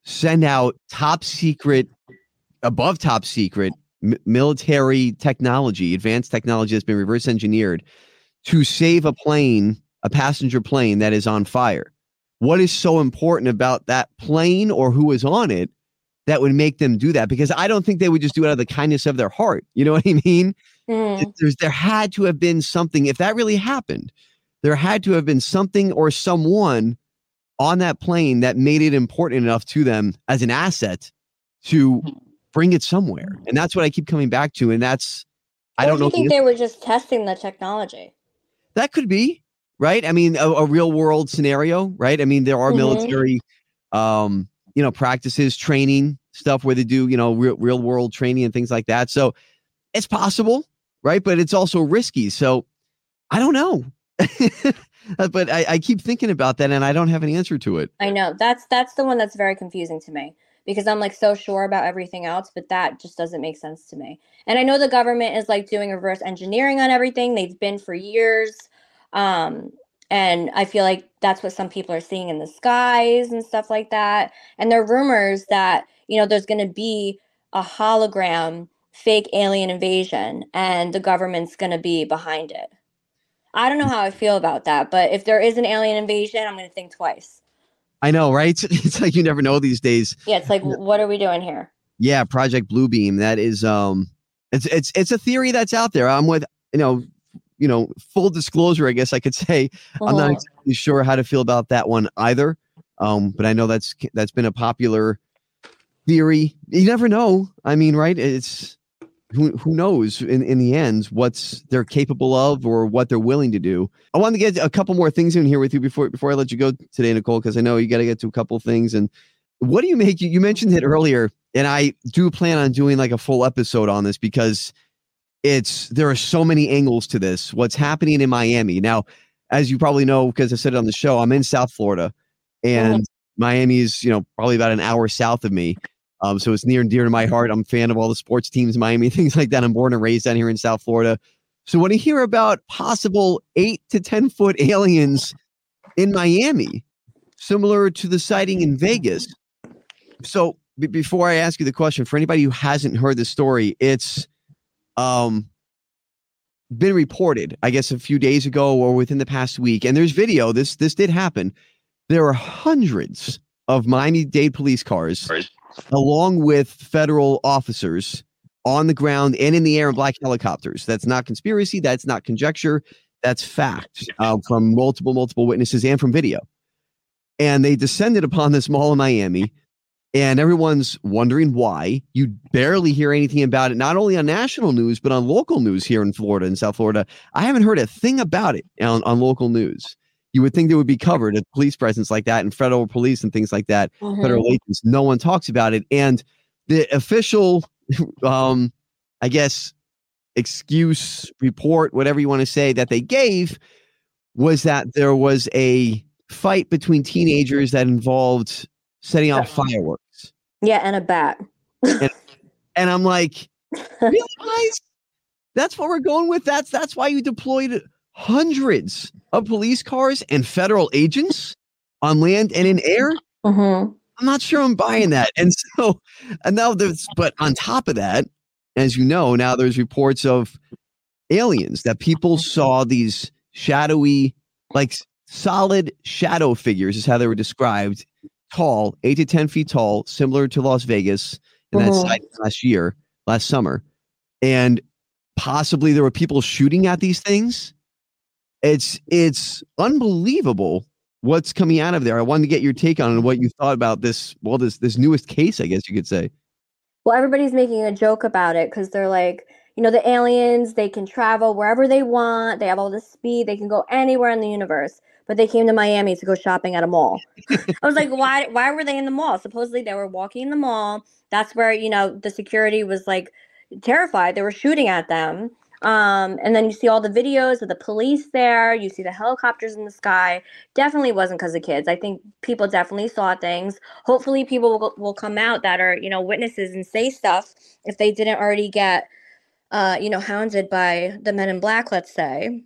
send out top secret, above top secret m- military technology, advanced technology that's been reverse engineered to save a plane, a passenger plane that is on fire? What is so important about that plane or who is on it that would make them do that? Because I don't think they would just do it out of the kindness of their heart. You know what I mean? Mm. There's, there had to have been something. If that really happened, there had to have been something or someone on that plane that made it important enough to them as an asset to bring it somewhere. And that's what I keep coming back to. And that's, I don't know. I think they were just testing the technology. That could be, right? I mean, a, a real world scenario, right? I mean, there are mm-hmm. military, um, you know, practices, training stuff where they do, you know, real, real world training and things like that. So it's possible, right? But it's also risky. So I don't know. But I, I keep thinking about that and I don't have an answer to it. I know that's, that's the one that's very confusing to me because I'm like so sure about everything else, but that just doesn't make sense to me. And I know the government is like doing reverse engineering on everything. They've been for years. Um, and I feel like that's what some people are seeing in the skies and stuff like that. And there are rumors that, you know, there's going to be a hologram fake alien invasion and the government's going to be behind it. I don't know how I feel about that, but if there is an alien invasion, I'm going to think twice. I know, right? It's like you never know these days. Yeah, it's like, what are we doing here? Yeah, Project Bluebeam. That is, um, it's it's it's a theory that's out there. I'm with, you know, you know, full disclosure, I guess I could say. Mm-hmm. I'm not exactly sure how to feel about that one either. Um, but I know that's that's been a popular theory. You never know. I mean, right? It's. Who who knows in, in the end what's they're capable of or what they're willing to do. I wanted to get a couple more things in here with you before before I let you go today, Nicole, because I know you got to get to a couple things. And what do you make? You, you mentioned it earlier, and I do plan on doing like a full episode on this because it's there are so many angles to this. What's happening in Miami now, as you probably know, because I said it on the show, I'm in South Florida, and mm-hmm. Miami is, you know, probably about an hour south of me. Um, so it's near and dear to my heart. I'm a fan of all the sports teams, Miami, things like that. I'm born and raised down here in South Florida. So when I hear about possible eight to ten foot aliens in Miami, similar to the sighting in Vegas. So b- before I ask you the question, for anybody who hasn't heard the story, it's um, been reported, I guess, a few days ago or within the past week. And there's video. This, this did happen. There are hundreds of Miami-Dade police cars along with federal officers on the ground and in the air in black helicopters. That's not conspiracy. That's not conjecture. That's fact uh, from multiple, multiple witnesses and from video. And they descended upon this mall in Miami, and everyone's wondering why. You barely hear anything about it, not only on national news, but on local news here in Florida and South Florida. I haven't heard a thing about it on, on local news. You would think they would be covered, a police presence like that and federal police and things like that. Mm-hmm. Federal agents, no one talks about it. And the official, um, I guess, excuse, report, whatever you want to say, that they gave was that there was a fight between teenagers that involved setting off fireworks. Yeah, and a bat. and, and I'm like, really, guys? That's what we're going with? That's that's why you deployed hundreds of police cars and federal agents on land and in air? Mm-hmm. I'm not sure I'm buying that. And so, and now there's, but on top of that, as you know, now there's reports of aliens that people saw these shadowy, like solid shadow figures is how they were described. Tall, eight to ten feet tall, similar to Las Vegas in that mm-hmm. site last year, last summer. And possibly there were people shooting at these things. It's it's unbelievable what's coming out of there. I wanted to get your take on what you thought about this, well, this this newest case, I guess you could say. Well, everybody's making a joke about it because they're like, you know, the aliens, they can travel wherever they want. They have all this speed. They can go anywhere in the universe. But they came to Miami to go shopping at a mall. I was like, why Why were they in the mall? Supposedly they were walking in the mall. That's where, you know, the security was like terrified. They were shooting at them. Um, and then you see all the videos of the police there. You see the helicopters in the sky. Definitely wasn't because of kids. I think people definitely saw things. Hopefully people will, will come out that are, you know, witnesses and say stuff if they didn't already get, uh, you know, hounded by the men in black, let's say.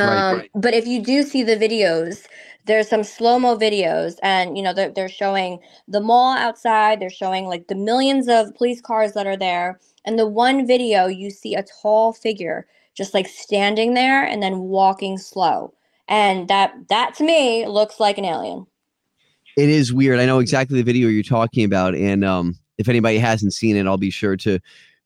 Um, right, right. But if you do see the videos, there's some slow-mo videos and, you know, they're, they're showing the mall outside. They're showing like the millions of police cars that are there. And the one video you see a tall figure just like standing there and then walking slow. And that that to me looks like an alien. It is weird. I know exactly the video you're talking about. And um, if anybody hasn't seen it, I'll be sure to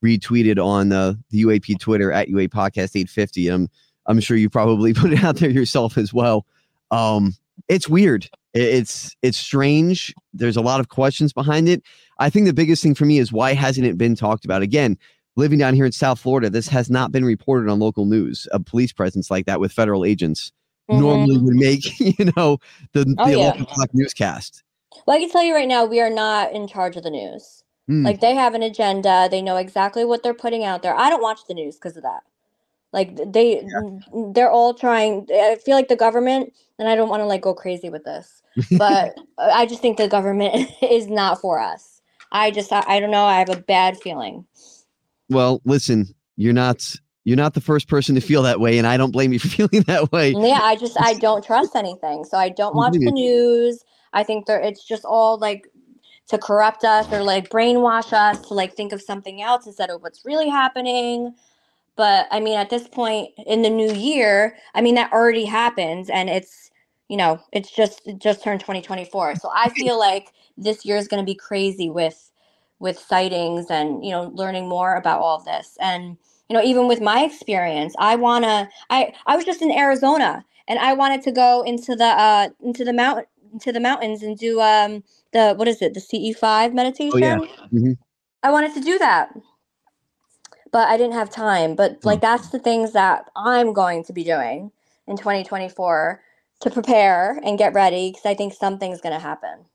retweet it on uh, the U A P Twitter at U A Podcast eight fifty. I'm, I'm sure you probably put it out there yourself as well. Um, it's weird. It's it's strange. There's a lot of questions behind it. I think the biggest thing for me is why hasn't it been talked about? Again, living down here in South Florida, this has not been reported on local news. A police presence like that with federal agents mm-hmm. normally would make, you know, the, the oh, yeah. eleven o'clock newscast. Well, I can tell you right now, we are not in charge of the news. Mm. Like they have an agenda. They know exactly what they're putting out there. I don't watch the news because of that. Like they, yeah. they're all trying. I feel like the government, and I don't want to like go crazy with this, but I just think the government is not for us. I just, I, I don't know. I have a bad feeling. Well, listen, you're not, you're not the first person to feel that way, and I don't blame you for feeling that way. Yeah, I just, I don't trust anything, so I don't watch the news. I think they're, it's just all like to corrupt us or like brainwash us to like think of something else instead of what's really happening. But I mean, at this point in the new year, I mean, that already happens. And it's, you know, it's just it just turned twenty twenty-four. So I feel like this year is going to be crazy with with sightings and, you know, learning more about all of this. And, you know, even with my experience, I want to I, I was just in Arizona and I wanted to go into the uh, into the mountain into the mountains and do um the what is it, the C E five meditation. Oh, yeah. Mm-hmm. I wanted to do that. But I didn't have time. But like, that's the things that I'm going to be doing in twenty twenty-four to prepare and get ready, because I think something's going to happen.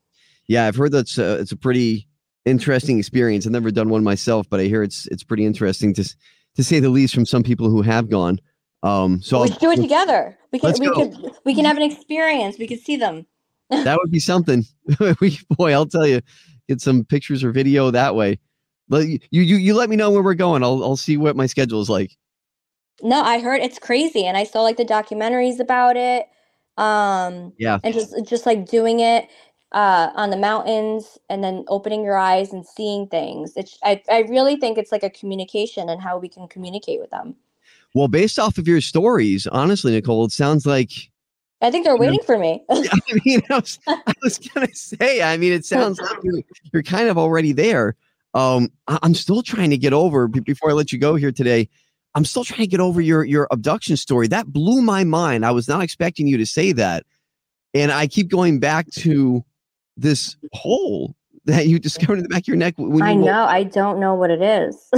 Yeah, I've heard that's a, it's a pretty interesting experience. I've never done one myself, but I hear it's it's pretty interesting to to say the least from some people who have gone. Um, so we should do it together. We can we could we can have an experience. We could see them. That would be something. we, boy, I'll tell you, get some pictures or video that way. You, you you let me know where we're going. I'll I'll see what my schedule is like. No, I heard it's crazy, and I saw like the documentaries about it. Um, yeah, and just just like doing it uh, on the mountains, and then opening your eyes and seeing things. It's I I really think it's like a communication and how we can communicate with them. Well, based off of your stories, honestly, Nicole, it sounds like I think they're waiting for me. I mean, I was, I was going to say, I mean, it sounds like you're, you're kind of already there. Um, I, I'm still trying to get over, b- before I let you go here today, I'm still trying to get over your, your abduction story. That blew my mind. I was not expecting you to say that. And I keep going back to this hole that you discovered in the back of your neck. When I you know. Woke. I don't know what it is.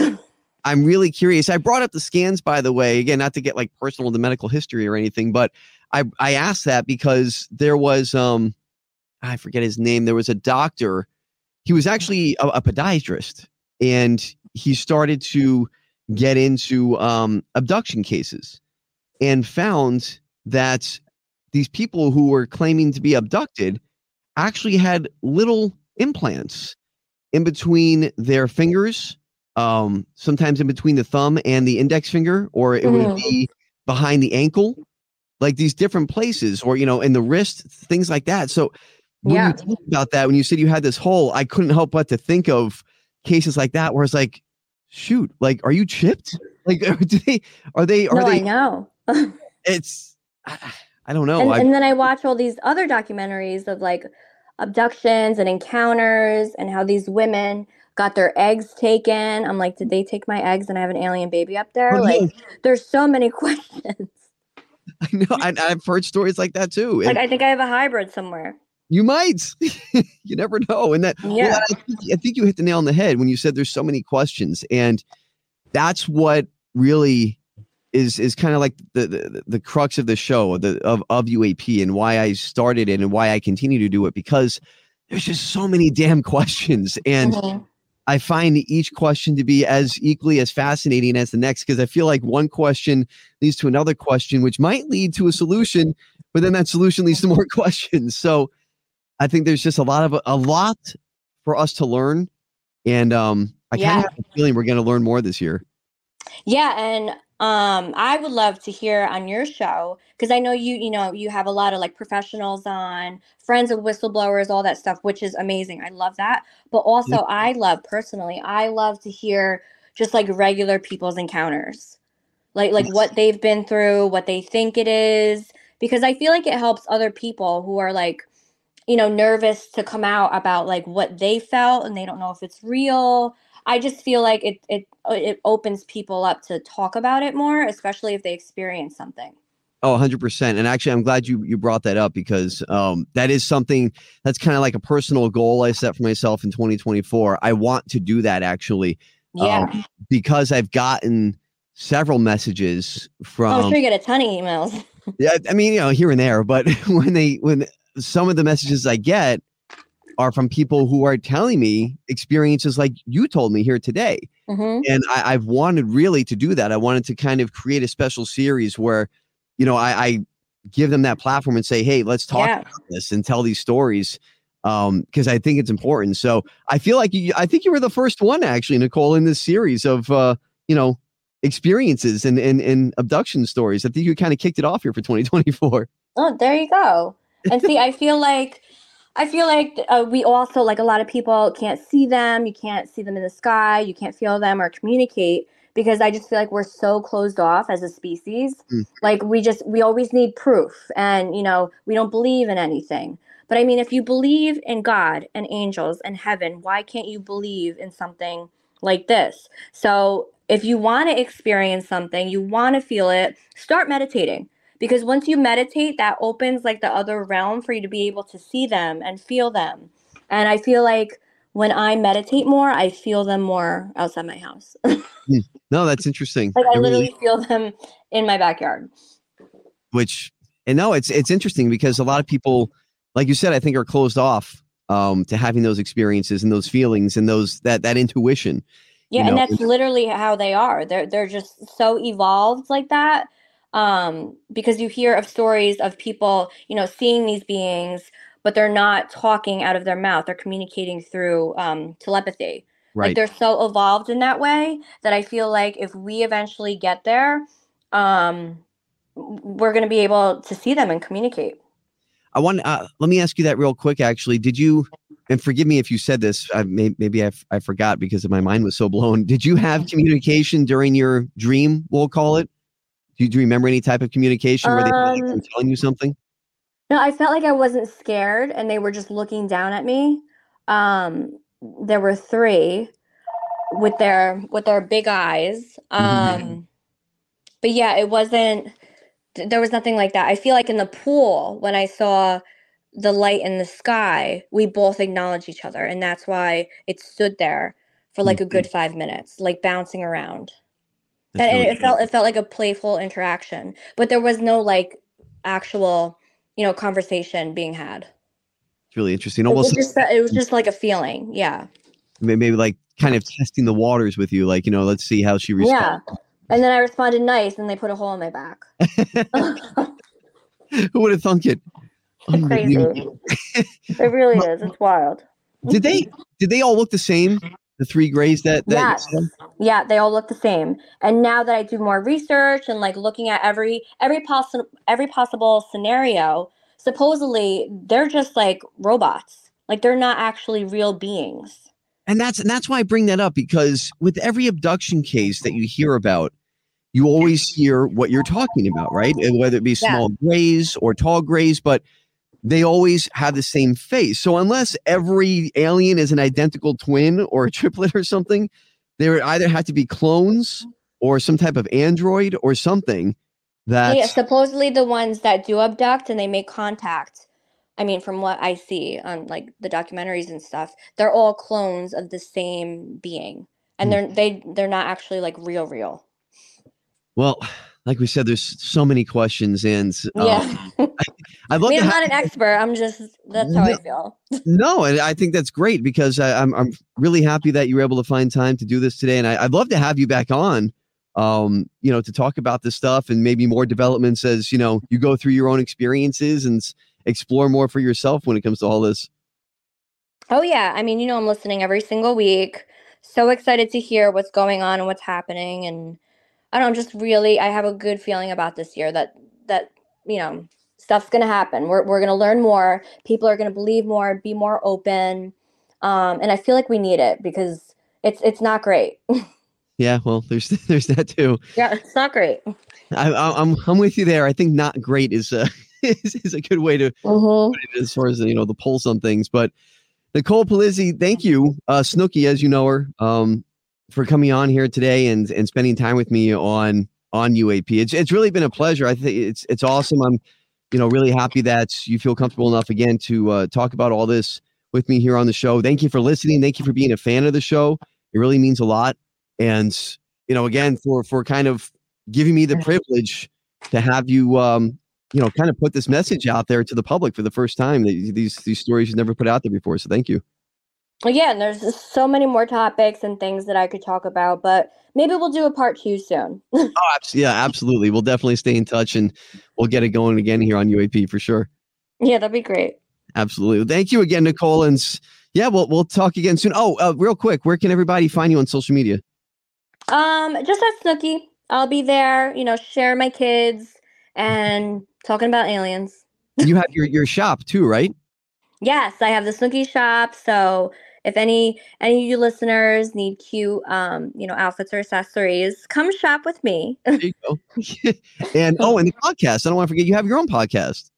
I'm really curious. I brought up the scans, by the way, again, not to get like personal to medical history or anything, but I, I asked that because there was, um, I forget his name. There was a doctor. He was actually a, a podiatrist, and he started to get into um, abduction cases and found that these people who were claiming to be abducted actually had little implants in between their fingers, um, sometimes in between the thumb and the index finger, or it mm. would be behind the ankle. Like these different places, or, you know, in the wrist, things like that. So when yeah. you think about that, when you said you had this hole, I couldn't help but to think of cases like that where it's like, shoot, like, are you chipped? Like, do they, are they, are no, they, I know. It's, I, I don't know. And, I, and then I watch all these other documentaries of like abductions and encounters and how these women got their eggs taken. I'm like, did they take my eggs and I have an alien baby up there? Oh, like, yeah. There's so many questions. I know. I, I've heard stories like that too. Like, I think I have a hybrid somewhere. You might. You never know. And that, yeah. well, I, think, I think you hit the nail on the head when you said there's so many questions, and that's what really is is kind of like the, the the crux of the show, the of of U A P, and why I started it and why I continue to do it, because there's just so many damn questions, and mm-hmm. I find each question to be as equally as fascinating as the next, because I feel like one question leads to another question, which might lead to a solution, but then that solution leads to more questions. So I think there's just a lot of a lot for us to learn. And um, I kind of yeah. have a feeling we're going to learn more this year. Yeah. And um, I would love to hear on your show, because I know you, you know, you have a lot of like professionals on, friends of whistleblowers, all that stuff, which is amazing. I love that. But also yeah. I love personally, I love to hear just like regular people's encounters, like, like yes. what they've been through, what they think it is, because I feel like it helps other people who are like, you know, nervous to come out about like what they felt and they don't know if it's real. I just feel like it it it opens people up to talk about it more, especially if they experience something. Oh, one hundred percent. And actually, I'm glad you, you brought that up, because um, that is something that's kind of like a personal goal I set for myself in twenty twenty-four. I want to do that, actually, yeah. um, because I've gotten several messages from... Oh, I'm sure you get a ton of emails. Yeah, I mean, you know, here and there. But when they when some of the messages I get are from people who are telling me experiences like you told me here today. Mm-hmm. And I, I've wanted really to do that. I wanted to kind of create a special series where, you know, I, I give them that platform and say, hey, let's talk yeah. about this and tell these stories, um, because I think it's important. So I feel like you, I think you were the first one, actually, Nicole, in this series of, uh, you know, experiences and, and, and abduction stories. I think you kind of kicked it off here for twenty twenty-four. Oh, there you go. And see, I feel like I feel like uh, we also, like a lot of people can't see them. You can't see them in the sky. You can't feel them or communicate, because I just feel like we're so closed off as a species. Mm. Like we just we always need proof, and, you know, we don't believe in anything. But I mean, if you believe in God and angels and heaven, why can't you believe in something like this? So if you want to experience something, you want to feel it, start meditating. Because once you meditate, that opens like the other realm for you to be able to see them and feel them. And I feel like when I meditate more, I feel them more outside my house. No, that's interesting. Like I literally feel them in my backyard. Which, and no, it's it's interesting, because a lot of people, like you said, I think are closed off um, to having those experiences and those feelings and those that that intuition. Yeah, you know? And that's literally how they are. They're they're just so evolved like that. Um, because you hear of stories of people, you know, seeing these beings, but they're not talking out of their mouth. They're communicating through um, telepathy. Right. Like they're so evolved in that way that I feel like if we eventually get there, um, we're going to be able to see them and communicate. I want. Uh, let me ask you that real quick. Actually, did you? And forgive me if you said this. I may, maybe I, I forgot because my mind was so blown. Did you have communication during your dream? We'll call it. Do you remember any type of communication where they were um, telling you something? No, I felt like I wasn't scared, and they were just looking down at me. Um, there were three with their with their big eyes. Um, mm-hmm. But yeah, it wasn't. There was nothing like that. I feel like in the pool when I saw the light in the sky, we both acknowledged each other, and that's why it stood there for like mm-hmm. a good five minutes, like bouncing around. That's and really it, it felt it felt like a playful interaction, but there was no like actual, you know, conversation being had. It's really interesting. Almost, it was just, it was just like a feeling, yeah. Maybe like kind of testing the waters with you, like, you know, let's see how she responds. Yeah, and then I responded nice, and they put a hole in my back. Who would have thunk it? It's crazy. It really is. It's wild. Did they? Did they all look the same? The three grays that, that yes. Yeah, they all look the same. And now that I do more research and like looking at every every possible every possible scenario, supposedly they're just like robots. Like they're not actually real beings. And that's and that's why I bring that up, because with every abduction case that you hear about, you always hear what you're talking about, right? Whether it be small yeah. grays or tall grays, but they always have the same face. So unless every alien is an identical twin or a triplet or something, they would either have to be clones or some type of android or something. That yeah, supposedly the ones that do abduct and they make contact, I mean, from what I see on like the documentaries and stuff, they're all clones of the same being, and they're they they're not actually like real real. Well, like we said, there's so many questions, and um, yeah, I, I love. I mean, I'm not an expert. I'm just that's how no, I feel. No, and I think that's great, because I, I'm I'm really happy that you were able to find time to do this today, and I, I'd love to have you back on, um, you know, to talk about this stuff and maybe more developments as you know you go through your own experiences and explore more for yourself when it comes to all this. Oh yeah, I mean, you know, I'm listening every single week. So excited to hear what's going on and what's happening, and. I don't just really, I have a good feeling about this year that, that, you know, stuff's going to happen. We're we're going to learn more. People are going to believe more, be more open. Um, and I feel like we need it, because it's, it's not great. Yeah. Well, there's, there's that too. Yeah. It's not great. I, I, I'm, I'm with you there. I think not great is a, is, is a good way to, mm-hmm. put it as far as, you know, the pulse on things. But Nicole Polizzi, thank you. Uh, Snooki, as you know her, um, for coming on here today and, and spending time with me on, on U A P. It's, it's really been a pleasure. I think it's, it's awesome. I'm, you know, really happy that you feel comfortable enough again to uh, talk about all this with me here on the show. Thank you for listening. Thank you for being a fan of the show. It really means a lot. And, you know, again, for, for kind of giving me the privilege to have you, um, you know, kind of put this message out there to the public for the first time. These, these stories you've never put out there before. So thank you. Again, there's so many more topics and things that I could talk about, but maybe we'll do a part two soon. Oh, yeah, absolutely. We'll definitely stay in touch, and we'll get it going again here on U A P for sure. Yeah, that'd be great. Absolutely. Thank you again, Nicole. And yeah, we'll, we'll talk again soon. Oh, uh, real quick, where can everybody find you on social media? Um, just at Snooki. I'll be there, you know, share my kids and talking about aliens. You have your, your shop too, right? Yes, I have the Snooki shop. So if any any of you listeners need cute, um, you know, outfits or accessories, come shop with me. There you go. And oh, and the podcast. I don't want to forget, you have your own podcast.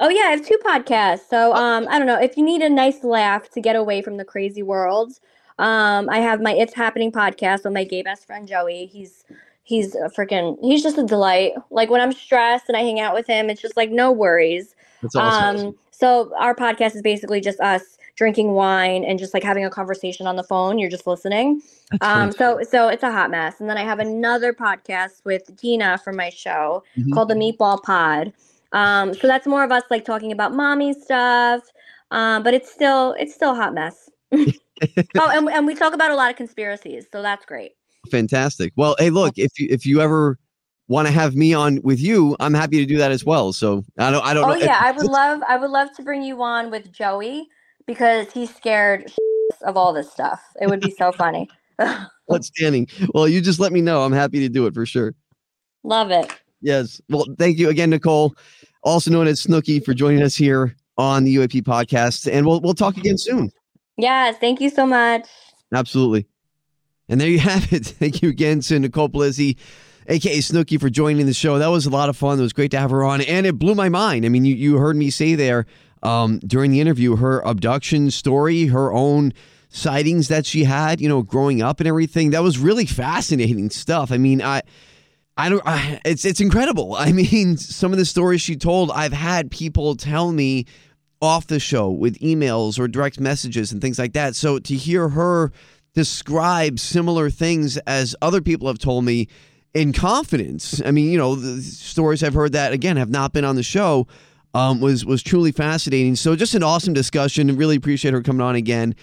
Oh yeah, I have two podcasts. So um, I don't know if you need a nice laugh to get away from the crazy world. Um, I have my It's Happening podcast with my gay best friend Joey. He's he's a freaking he's just a delight. Like when I'm stressed and I hang out with him, it's just like no worries. That's awesome. Um, so our podcast is basically just us drinking wine and just like having a conversation on the phone. You're just listening. Um, so so it's a hot mess. And then I have another podcast with Dina from my show mm-hmm. called The Meatball Pod. Um, so that's more of us like talking about mommy stuff. Um, but it's still it's still a hot mess. oh, and, and we talk about a lot of conspiracies. So that's great. Fantastic. Well, hey, look, if you, if you ever want to have me on with you, I'm happy to do that as well. So I don't, I don't oh, know. Oh yeah. I would love, I would love to bring you on with Joey, because he's scared of all this stuff. It would be so funny. Outstanding. Well, you just let me know. I'm happy to do it for sure. Love it. Yes. Well, thank you again, Nicole, also known as Snooki, for joining us here on the U A P podcast. And we'll, we'll talk again soon. Yes. Thank you so much. Absolutely. And there you have it. Thank you again to Nicole Polizzi. a k a. Snooki, for joining the show. That was a lot of fun. It was great to have her on, and it blew my mind. I mean, you, you heard me say there um, during the interview, her abduction story, her own sightings that she had, you know, growing up and everything. That was really fascinating stuff. I mean, I... I don't. I, it's it's incredible. I mean, some of the stories she told, I've had people tell me off the show with emails or direct messages and things like that. So to hear her describe similar things as other people have told me in confidence, I mean, you know, the stories I've heard that, again, have not been on the show, um, was was truly fascinating. So just an awesome discussion. I really appreciate her coming on again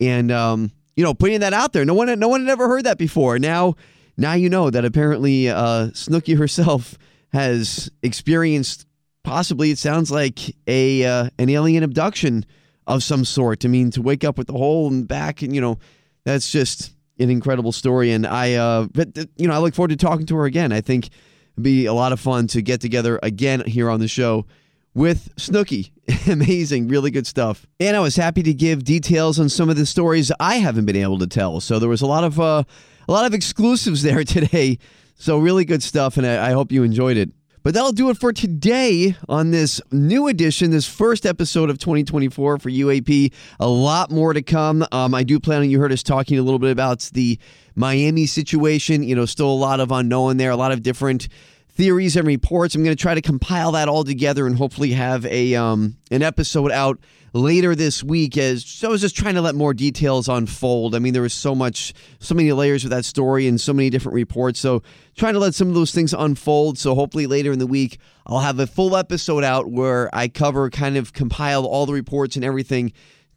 and um, you know, putting that out there. No one, no one had ever heard that before. Now. Now you know that apparently uh, Snooki herself has experienced, possibly, it sounds like, a uh, an alien abduction of some sort. I mean, to wake up with the hole in the back, and you know, that's just an incredible story. And I, uh, but you know, I look forward to talking to her again. I think it'd be a lot of fun to get together again here on the show with Snooki. Amazing, really good stuff. And I was happy to give details on some of the stories I haven't been able to tell. So there was a lot of. Uh, A lot of exclusives there today, so really good stuff, and I, I hope you enjoyed it. But that'll do it for today on this new edition, this first episode of twenty twenty-four for U A P. A lot more to come. Um, I do plan on, you heard us talking a little bit about the Miami situation. You know, still a lot of unknown there, a lot of different theories and reports. I'm going to try to compile that all together and hopefully have a um, an episode out later this week, as so I was just trying to let more details unfold. I mean, there was so much, so many layers of that story and so many different reports. So trying to let some of those things unfold. So hopefully later in the week, I'll have a full episode out where I cover, kind of compile all the reports and everything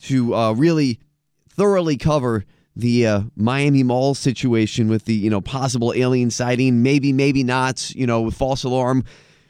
to uh, really thoroughly cover the uh, Miami Mall situation with the, you know, possible alien sighting. Maybe, maybe not, you know, with false alarm.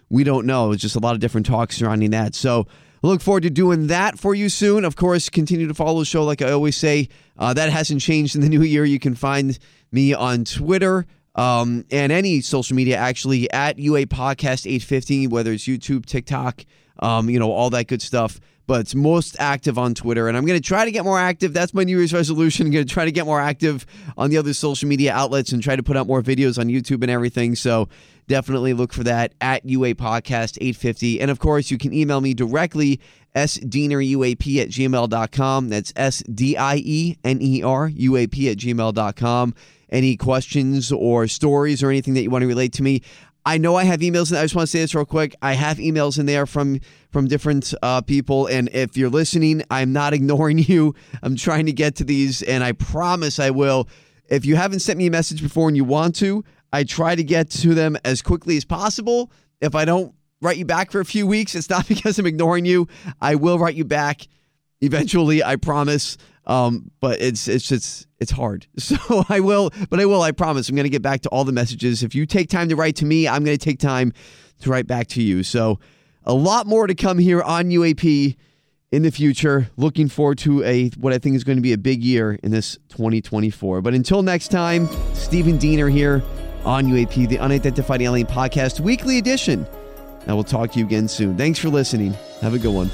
We don't know. It's just a lot of different talk surrounding that. So look forward to doing that for you soon. Of course, continue to follow the show like I always say. Uh, that hasn't changed in the new year. You can find me on Twitter um, and any social media, actually, at U A Podcast eight fifty, whether it's YouTube, TikTok, um, you know, all that good stuff. But it's most active on Twitter, and I'm going to try to get more active. That's my New Year's resolution. I'm going to try to get more active on the other social media outlets and try to put out more videos on YouTube and everything. So definitely look for that at U A Podcast eight fifty. And, of course, you can email me directly, s diener u a p at gmail dot com. That's S D I E N E R U A P at gmail dot com. Any questions or stories or anything that you want to relate to me, I know I have emails in there. I just want to say this real quick. I have emails in there from from different uh, people, and if you're listening, I'm not ignoring you. I'm trying to get to these, and I promise I will. If you haven't sent me a message before and you want to, I try to get to them as quickly as possible. If I don't write you back for a few weeks, it's not because I'm ignoring you. I will write you back eventually, I promise. Um, but it's it's just it's hard. So I will, but I will, I promise. I'm going to get back to all the messages. If you take time to write to me, I'm going to take time to write back to you. So a lot more to come here on U A P in the future. Looking forward to a what I think is going to be a big year in this twenty twenty-four. But until next time, Stephen Diener here on U A P, the Unidentified Alien Podcast Weekly Edition. I will talk to you again soon. Thanks for listening. Have a good one.